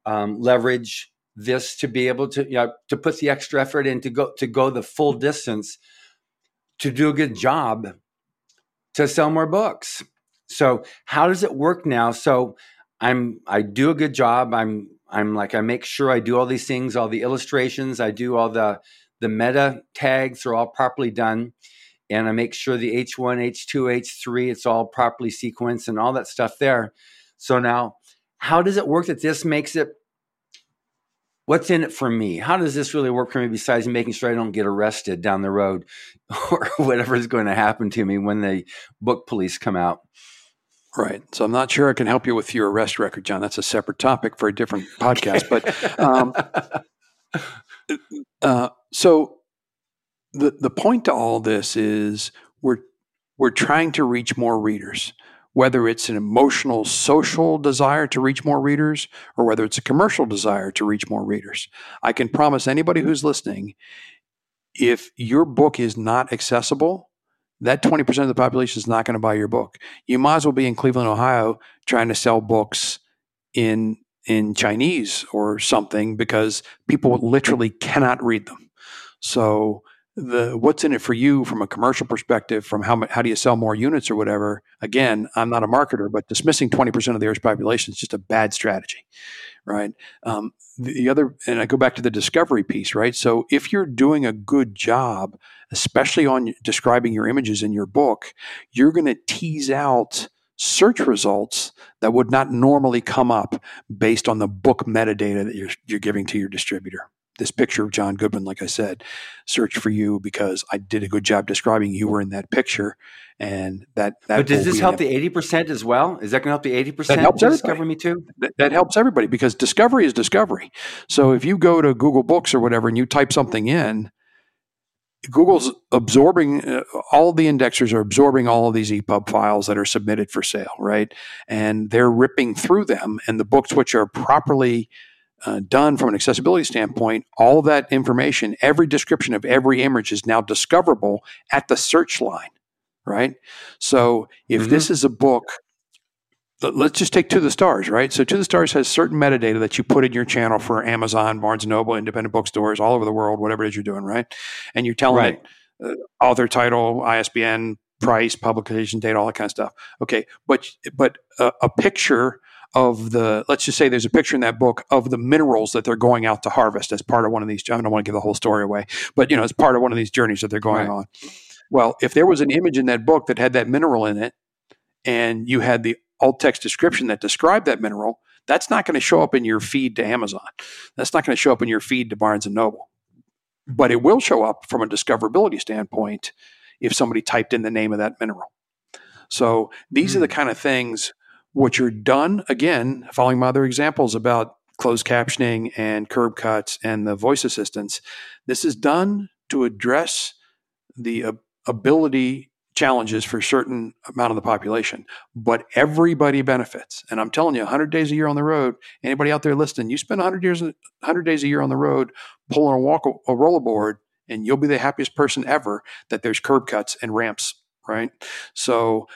leverage this to be able to, you know, to put the extra effort in to go the full distance to do a good job to sell more books? So how does it work now? So I do a good job. I'm like, I make sure I do all these things, all the illustrations, I do all the meta tags are all properly done. And I make sure the H1, H2, H3, it's all properly sequenced and all that stuff there. So now how does it work that this makes it, what's in it for me? How does this really work for me besides making sure I don't get arrested down the road or whatever is going to happen to me when the book police come out? Right. So I'm not sure I can help you with your arrest record, John. That's a separate topic for a different podcast. But so the point to all this is we're trying to reach more readers, whether it's an emotional, social desire to reach more readers or whether it's a commercial desire to reach more readers. I can promise anybody who's listening, if your book is not accessible, that 20% of the population is not going to buy your book. You might as well be in Cleveland, Ohio, trying to sell books in Chinese or something because people literally cannot read them. So what's in it for you from a commercial perspective, from how do you sell more units or whatever. Again, I'm not a marketer, but dismissing 20% of the Irish population is just a bad strategy, right? The other, and I go back to the discovery piece, right? So if you're doing a good job, especially on describing your images in your book, you're going to tease out search results that would not normally come up based on the book metadata that you're giving to your distributor. This picture of John Goodwin, like I said, search for you because I did a good job describing you were in that picture. And that but does this help the 80% as well? Is that going to help the 80% helps discover me too? That helps everybody, because discovery is discovery. So if you go to Google Books or whatever and you type something in, Google's absorbing all the indexers are absorbing all of these EPUB files that are submitted for sale, right? And they're ripping through them, and the books which are properly done from an accessibility standpoint, all that information, every description of every image is now discoverable at the search line, right? So if this is a book, let's just take To the Stars, right? So To the Stars has certain metadata that you put in your channel for Amazon, Barnes and Noble, independent bookstores, all over the world, whatever it is you're doing, right? And you're telling it author title, ISBN, price, publication date, all that kind of stuff. Okay, but a picture of the, let's just say there's a picture in that book of the minerals that they're going out to harvest as part of one of these, I don't want to give the whole story away, but as part of one of these journeys that they're going on. Well, if there was an image in that book that had that mineral in it, and you had the alt text description that described that mineral, that's not going to show up in your feed to Amazon. That's not going to show up in your feed to Barnes and Noble. But it will show up from a discoverability standpoint if somebody typed in the name of that mineral. So these are the kind of things, what you're done, again, following my other examples about closed captioning and curb cuts and the voice assistants, this is done to address the ability challenges for a certain amount of the population, but everybody benefits. And I'm telling you, 100 days a year on the road, anybody out there listening, you spend 100 days a year on the road pulling a rollerboard, and you'll be the happiest person ever that there's curb cuts and ramps, right? So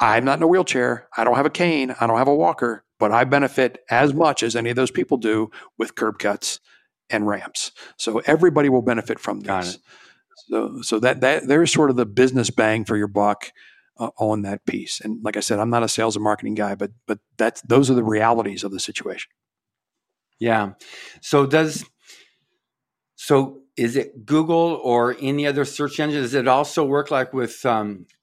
I'm not in a wheelchair. I don't have a cane. I don't have a walker, but I benefit as much as any of those people do with curb cuts and ramps. So everybody will benefit from this. So that there's sort of the business bang for your buck on that piece. And like I said, I'm not a sales and marketing guy, but those are the realities of the situation. Yeah. So is it Google or any other search engine? Does it also work like with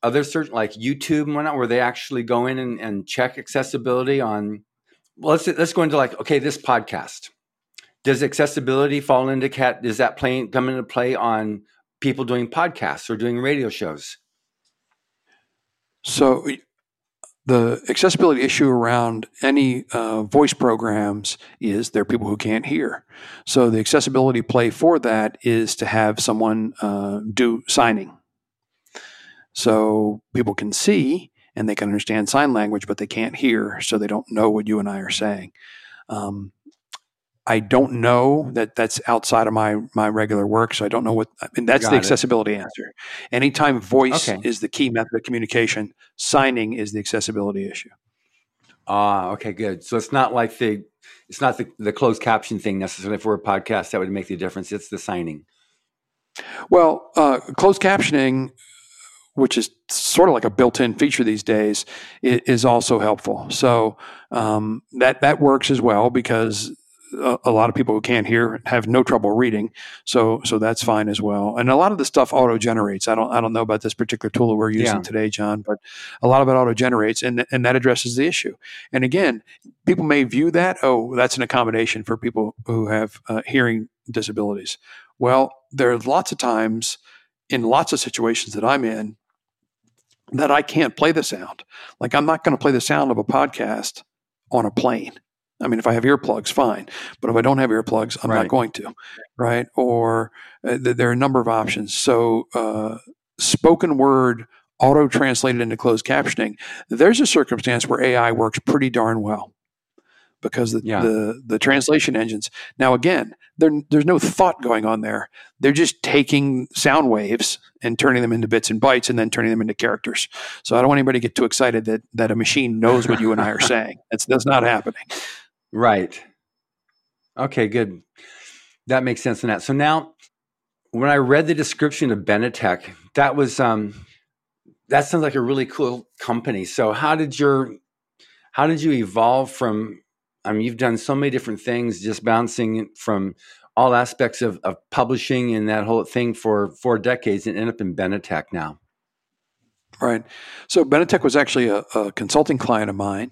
other search, like YouTube and whatnot, where they actually go in and check accessibility on? Well, let's go into like, okay, this podcast. Does accessibility fall into does that come into play on people doing podcasts or doing radio shows? So the accessibility issue around any voice programs is there are people who can't hear. So the accessibility play for that is to have someone do signing. So people can see and they can understand sign language, but they can't hear, so they don't know what you and I are saying. I don't know that that's outside of my regular work, so I don't know what – and that's the accessibility answer. Anytime voice is the key method of communication, signing is the accessibility issue. Okay, good. So it's not like the closed caption thing necessarily for a podcast that would make the difference. It's the signing. Well, closed captioning – which is sort of like a built-in feature these days, is also helpful. So that works as well, because a lot of people who can't hear have no trouble reading. So that's fine as well. And a lot of the stuff auto-generates. I don't know about this particular tool that we're using today, John, but a lot of it auto-generates, and that addresses the issue. And again, people may view that, that's an accommodation for people who have hearing disabilities. Well, there are lots of times in lots of situations that I'm in that I can't play the sound. Like, I'm not going to play the sound of a podcast on a plane. I mean, if I have earplugs, fine. But if I don't have earplugs, I'm not going to, right? Or there are a number of options. So spoken word auto-translated into closed captioning, there's a circumstance where AI works pretty darn well, because the translation engines. Now, again, there's no thought going on there. They're just taking sound waves and turning them into bits and bytes and then turning them into characters. So I don't want anybody to get too excited that a machine knows what you and I are saying. That's not happening. Right. Okay, good. That makes sense in that. So now when I read the description of Benetech, that was that sounds like a really cool company. So how did you evolve from? I mean, you've done so many different things, just bouncing from all aspects of publishing and that whole thing for 4 decades and end up in Benetech now. Right. So Benetech was actually a consulting client of mine.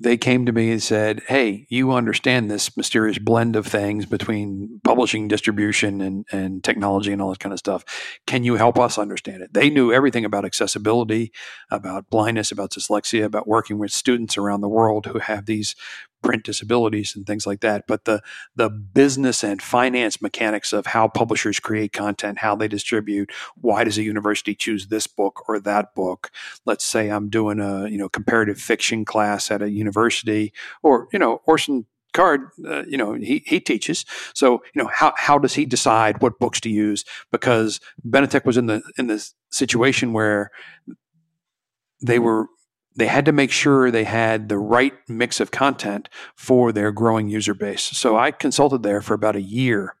They came to me and said, hey, you understand this mysterious blend of things between publishing, distribution, and technology and all that kind of stuff. Can you help us understand it? They knew everything about accessibility, about blindness, about dyslexia, about working with students around the world who have these print disabilities and things like that. But the business and finance mechanics of how publishers create content, how they distribute, why does a university choose this book or that book? Let's say I'm doing a comparative fiction class at a university, or Orson Card, he teaches. So, how does he decide what books to use? Because Benetech was in this situation where they had to make sure they had the right mix of content for their growing user base. So I consulted there for about a year,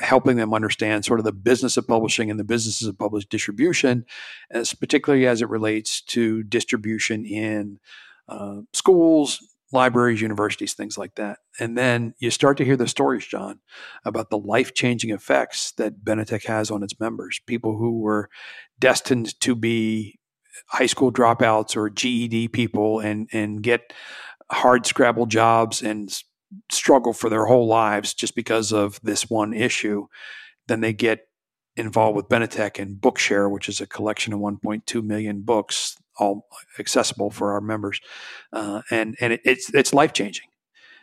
helping them understand sort of the business of publishing and the businesses of published distribution, as particularly as it relates to distribution in schools, libraries, universities, things like that. And then you start to hear the stories, John, about the life-changing effects that Benetech has on its members, people who were destined to be high school dropouts or GED people and get hard scrabble jobs and struggle for their whole lives just because of this one issue. Then they get involved with Benetech and Bookshare, which is a collection of 1.2 million books, all accessible for our members. And it's life-changing.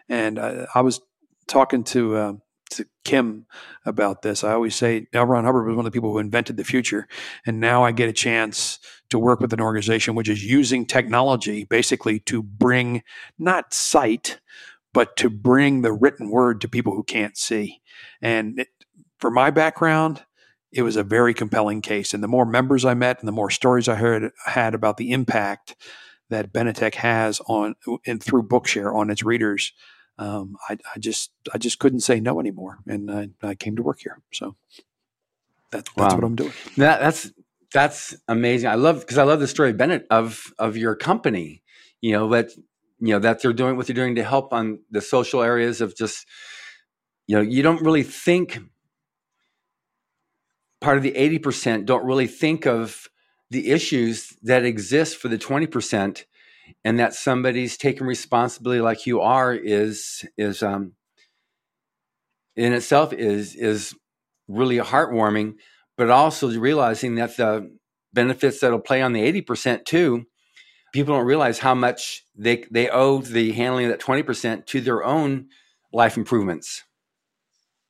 And I was talking to Kim about this. I always say L. Ron Hubbard was one of the people who invented the future. And now I get a chance to work with an organization which is using technology basically to bring, not sight, but to bring the written word to people who can't see. And for my background, it was a very compelling case. And the more members I met and the more stories I had about the impact that Benetech has on and through Bookshare on its readers, I just couldn't say no anymore, and I came to work here. So that's wow. What I'm doing. That's amazing. I love the story, Bennett, of your company. That they're doing what they're doing to help on the social areas of just you don't really think. Part of the 80% don't really think of the issues that exist for the 20%. And that somebody's taking responsibility like you are is in itself is really heartwarming, but also realizing that the benefits that'll play on the 80% too, people don't realize how much they owe the handling of that 20% to their own life improvements.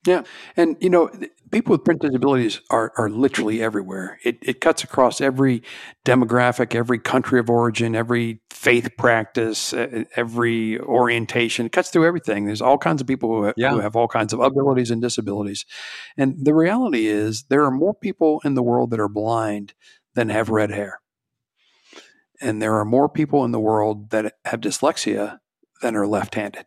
Yeah. And, people with print disabilities are literally everywhere. It cuts across every demographic, every country of origin, every faith practice, every orientation. It cuts through everything. There's all kinds of people who have all kinds of abilities and disabilities. And the reality is there are more people in the world that are blind than have red hair. And there are more people in the world that have dyslexia than are left-handed.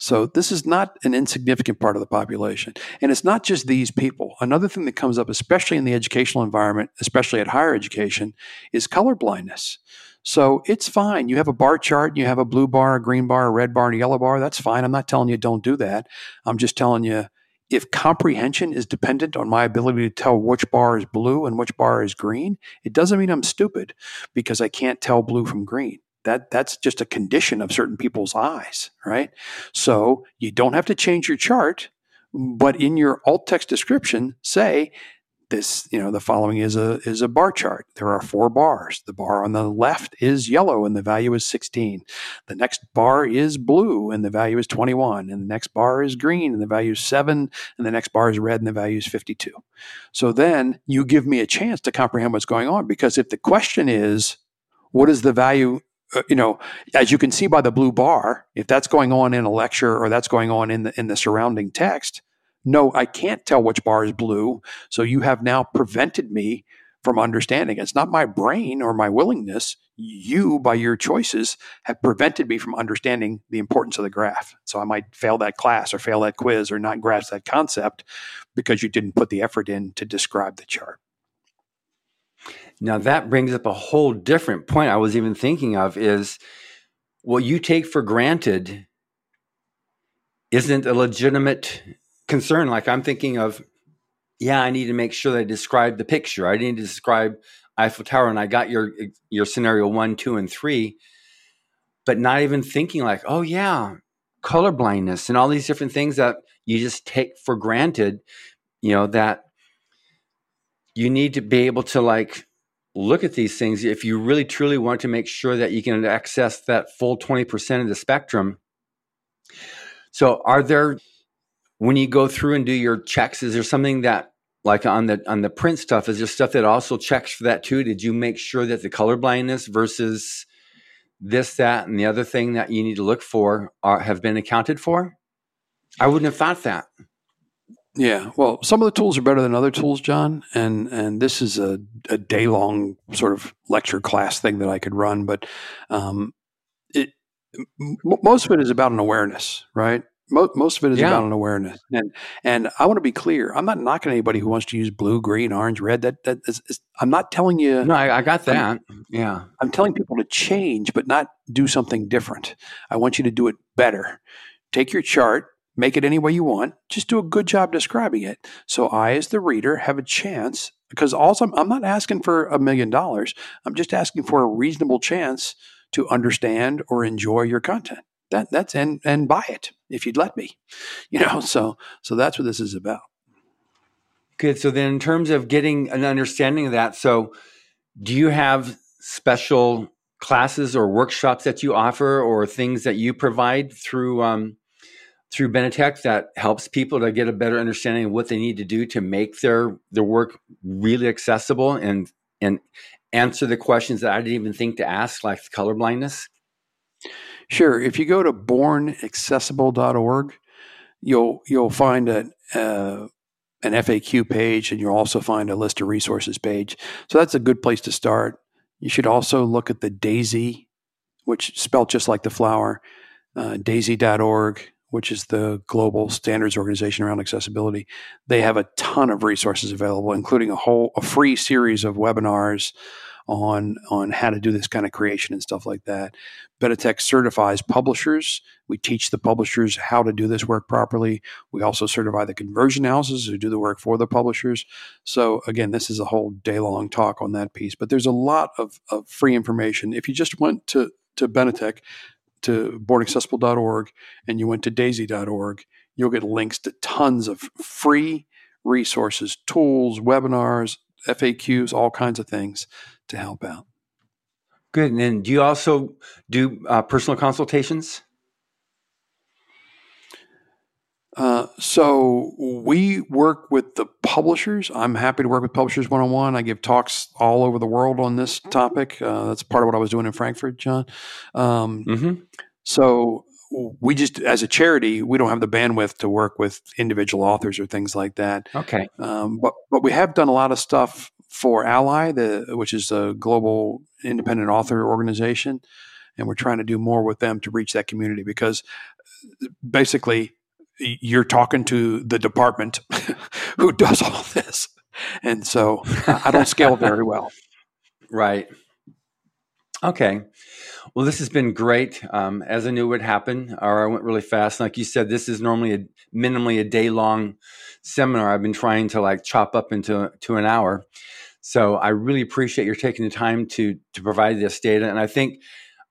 So this is not an insignificant part of the population. And it's not just these people. Another thing that comes up, especially in the educational environment, especially at higher education, is color blindness. So it's fine. You have a bar chart, and you have a blue bar, a green bar, a red bar, and a yellow bar. That's fine. I'm not telling you don't do that. I'm just telling you if comprehension is dependent on my ability to tell which bar is blue and which bar is green, it doesn't mean I'm stupid because I can't tell blue from green. That's just a condition of certain people's eyes, right? So you don't have to change your chart, but in your alt text description, say this, the following is a bar chart. There are 4 bars. The bar on the left is yellow and the value is 16. The next bar is blue and the value is 21. And the next bar is green and the value is 7. And the next bar is red and the value is 52. So then you give me a chance to comprehend what's going on, because if the question is, what is the value? As you can see by the blue bar, if that's going on in a lecture or that's going on in the surrounding text, no, I can't tell which bar is blue. So you have now prevented me from understanding. It's not my brain or my willingness. You, by your choices, have prevented me from understanding the importance of the graph. So I might fail that class or fail that quiz or not grasp that concept because you didn't put the effort in to describe the chart. Now that brings up a whole different point I was even thinking of is what you take for granted isn't a legitimate concern. Like I'm thinking of, yeah, I need to make sure that I describe the picture. I need to describe Eiffel Tower, and I got your scenario 1, 2, and 3, but not even thinking like, oh yeah, colorblindness and all these different things that you just take for granted, you know, that you need to be able to like look at these things if you really truly want to make sure that you can access that full 20% of the spectrum. So are there, when you go through and do your checks, is there something that like on the print stuff, is there stuff that also checks for that too? Did you make sure that the colorblindness versus this, that, and the other thing that you need to look for have been accounted for? I wouldn't have thought that. Yeah. Well, some of the tools are better than other tools, John. And this is a day-long sort of lecture class thing that I could run. But most of it is about an awareness, right? Most of it is about an awareness. And I want to be clear. I'm not knocking anybody who wants to use blue, green, orange, red. That is, I'm not telling you. No, I got that. I'm telling people to change, but not do something different. I want you to do it better. Take your chart. Make it any way you want. Just do a good job describing it. So I, as the reader, have a chance, because also I'm not asking for $1 million. I'm just asking for a reasonable chance to understand or enjoy your content. That's and buy it if you'd let me. You know, so that's what this is about. Good. So then in terms of getting an understanding of that, so do you have special classes or workshops that you offer or things that you provide through Benetech that helps people to get a better understanding of what they need to do to make their work really accessible and answer the questions that I didn't even think to ask, like colorblindness? Sure. If you go to bornaccessible.org, you'll find an FAQ page, and you'll also find a list of resources page. So that's a good place to start. You should also look at the DAISY, which is spelled just like the flower, daisy.org. which is the global standards organization around accessibility. They have a ton of resources available, including a free series of webinars on how to do this kind of creation and stuff like that. Benetech certifies publishers. We teach the publishers how to do this work properly. We also certify the conversion houses who do the work for the publishers. So again, this is a whole day-long talk on that piece, but there's a lot of free information. If you just went to Benetech, to bornaccessible.org, and you went to daisy.org, you'll get links to tons of free resources, tools, webinars, FAQs, all kinds of things to help out. Good. And then do you also do personal consultations? So we work with the publishers. I'm happy to work with publishers one-on-one. I give talks all over the world on this topic. That's part of what I was doing in Frankfurt, John. So we just, as a charity, we don't have the bandwidth to work with individual authors or things like that. Okay. But we have done a lot of stuff for Ally, which is a global independent author organization. And we're trying to do more with them to reach that community, because basically you're talking to the department who does all this. And so I don't scale very well. Right. Okay. Well, this has been great. As I knew would happen, or I went really fast. Like you said, this is normally minimally a day-long seminar. I've been trying to like chop up into an hour. So I really appreciate your taking the time to provide this data. And I think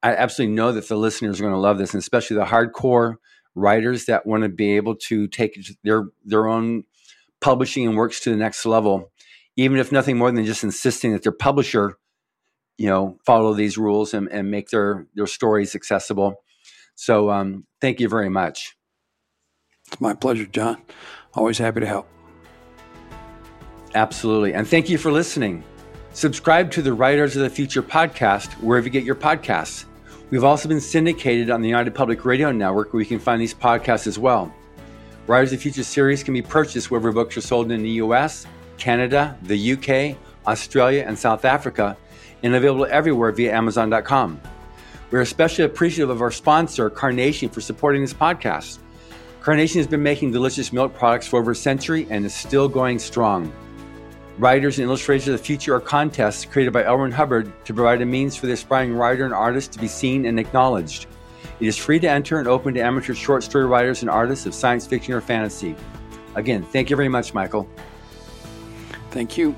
I absolutely know that the listeners are going to love this, and especially the hardcore writers that want to be able to take their own publishing and works to the next level, even if nothing more than just insisting that their publisher, you know, follow these rules and make their stories accessible. So thank you very much. It's my pleasure, John. Always happy to help. Absolutely. And thank you for listening. Subscribe to the Writers of the Future podcast wherever you get your podcasts. We've also been syndicated on the United Public Radio Network, where you can find these podcasts as well. Writers of the Future series can be purchased wherever books are sold in the US, Canada, the UK, Australia, and South Africa, and available everywhere via Amazon.com. We're especially appreciative of our sponsor, Carnation, for supporting this podcast. Carnation has been making delicious milk products for over a century and is still going strong. Writers and Illustrators of the Future are contests created by L. Ron Hubbard to provide a means for the aspiring writer and artist to be seen and acknowledged. It is free to enter and open to amateur short story writers and artists of science fiction or fantasy. Again, thank you very much, Michael. Thank you.